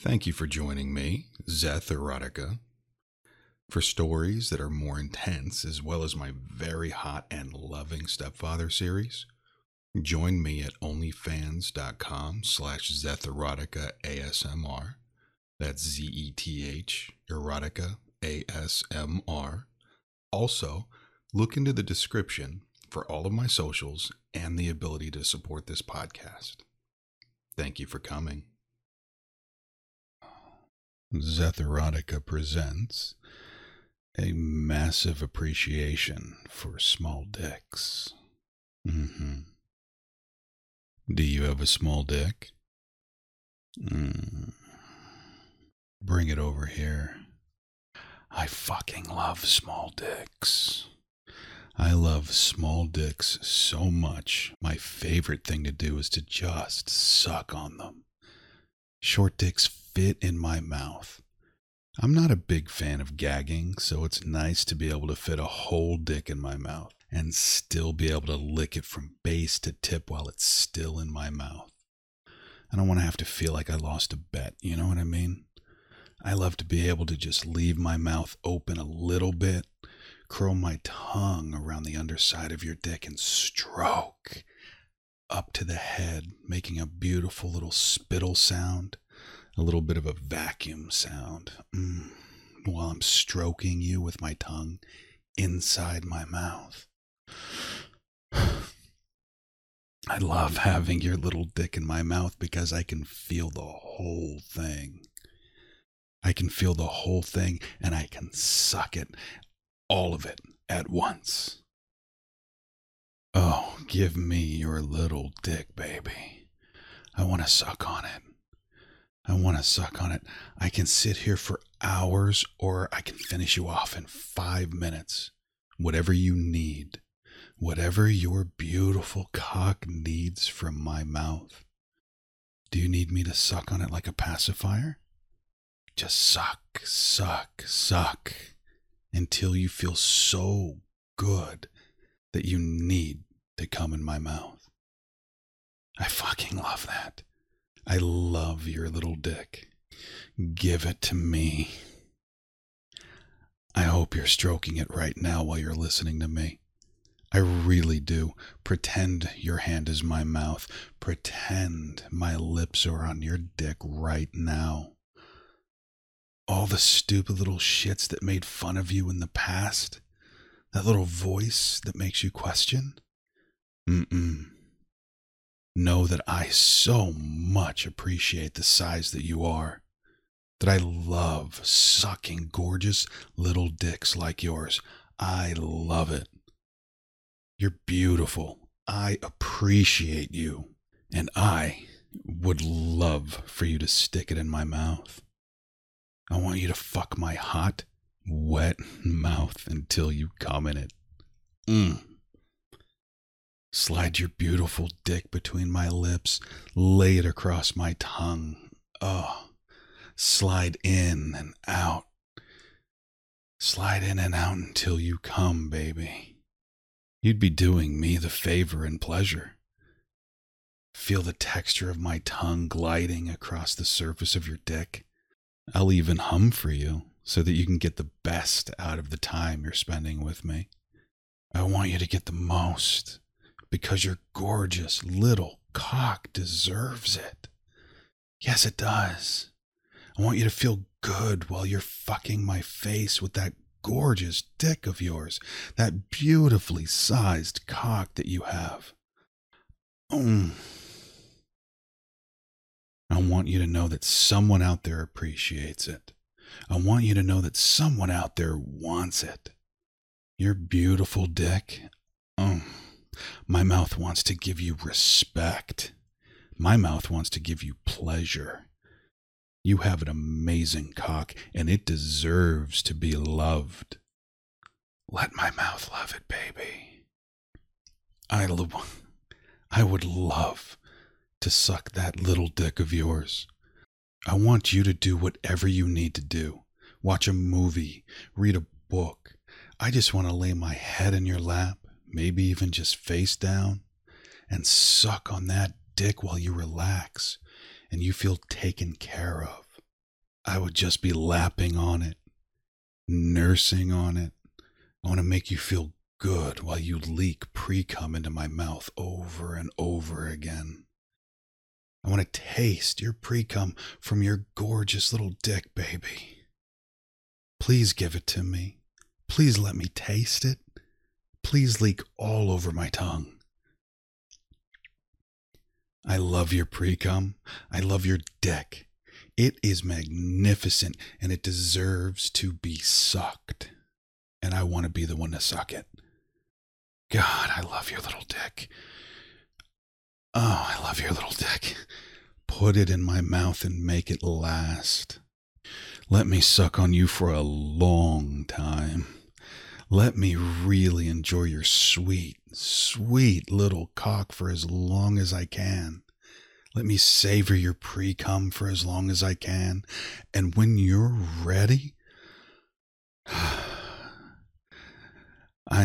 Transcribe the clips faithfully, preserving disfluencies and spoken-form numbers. Thank you for joining me, Zeth Erotica, for stories that are more intense, as well as my very hot and loving stepfather series. Join me at OnlyFans.com slash Zeth Erotica A S M R. That's Z E T H, Erotica A S M R. Also, look into the description for all of my socials and the ability to support this podcast. Thank you for coming. Zeth Erotica presents a massive appreciation for small dicks. Mm-hmm. Do you have a small dick? Mm. Bring it over here. I fucking love small dicks. I love small dicks so much. My favorite thing to do is to just suck on them. Short dicks fit in my mouth. I'm not a big fan of gagging, so it's nice to be able to fit a whole dick in my mouth and still be able to lick it from base to tip while it's still in my mouth. I don't want to have to feel like I lost a bet, you know what I mean? I love to be able to just leave my mouth open a little bit, curl my tongue around the underside of your dick and stroke up to the head, making a beautiful little spittle sound, a little bit of a vacuum sound, mm, while I'm stroking you with my tongue inside my mouth. I love having your little dick in my mouth because I can feel the whole thing. I can feel the whole thing and I can suck it, all of it, at once. Oh, give me your little dick, baby. I want to suck on it. I want to suck on it. I can sit here for hours or I can finish you off in five minutes. Whatever you need. Whatever your beautiful cock needs from my mouth. Do you need me to suck on it like a pacifier? Just suck, suck, suck until you feel so good that you need to come in my mouth. I fucking love that. I love your little dick. Give it to me. I hope you're stroking it right now while you're listening to me. I really do. Pretend your hand is my mouth. Pretend my lips are on your dick right now. All the stupid little shits that made fun of you in the past. That little voice that makes you question? Mm-mm. Know that I so much appreciate the size that you are. That I love sucking gorgeous little dicks like yours. I love it. You're beautiful. I appreciate you. And I would love for you to stick it in my mouth. I want you to fuck my hot, wet mouth until you come in it. Mm. Slide your beautiful dick between my lips. Lay it across my tongue. Oh, slide in and out. Slide in and out until you come, baby. You'd be doing me the favor and pleasure. Feel the texture of my tongue gliding across the surface of your dick. I'll even hum for you so that you can get the best out of the time you're spending with me. I want you to get the most because your gorgeous little cock deserves it. Yes, it does. I want you to feel good while you're fucking my face with that gorgeous dick of yours, that beautifully sized cock that you have. Mm. I want you to know that someone out there appreciates it. I want you to know that someone out there wants it. Your beautiful dick. Oh, my mouth wants to give you respect. My mouth wants to give you pleasure. You have an amazing cock, and it deserves to be loved. Let my mouth love it, baby. I, lo- I would love to suck that little dick of yours. I want you to do whatever you need to do. Watch a movie, read a book. I just want to lay my head in your lap, maybe even just face down, and suck on that dick while you relax and you feel taken care of. I would just be lapping on it, nursing on it. I want to make you feel good while you leak pre-cum into my mouth over and over again. I want to taste your pre-cum from your gorgeous little dick, baby. Please give it to me. Please let me taste it. Please leak all over my tongue. I love your pre-cum. I love your dick. It is magnificent and it deserves to be sucked. And I want to be the one to suck it. God, I love your little dick. Oh, I love your little dick. Put it in my mouth and make it last. Let me suck on you for a long time. Let me really enjoy your sweet, sweet little cock for as long as I can. Let me savor your pre-cum for as long as I can. And when you're ready, I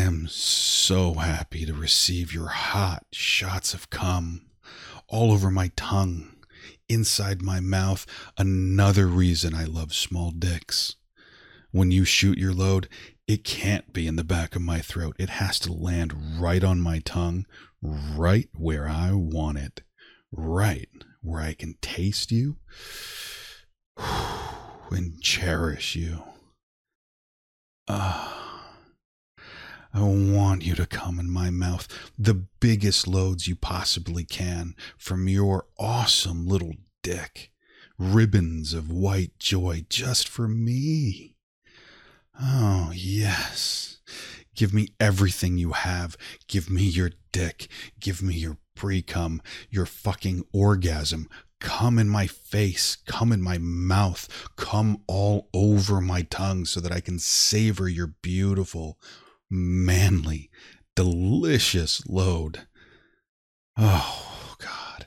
am so happy to receive your hot shots of cum all over my tongue, inside my mouth. Another reason I love small dicks. When you shoot your load, it can't be in the back of my throat. It has to land right on my tongue, right where I want it, right where I can taste you and cherish you. Ah, uh, I want you to come in my mouth, the biggest loads you possibly can from your awesome little dick, ribbons of white joy just for me. Oh, yes. Give me everything you have. Give me your dick. Give me your pre-cum, your fucking orgasm. Come in my face. Come in my mouth. Come all over my tongue so that I can savor your beautiful, manly, delicious load. Oh, God.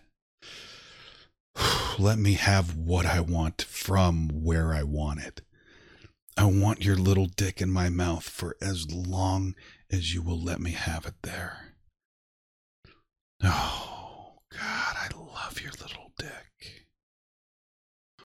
Let me have what I want from where I want it. I want your little dick in my mouth for as long as you will let me have it there.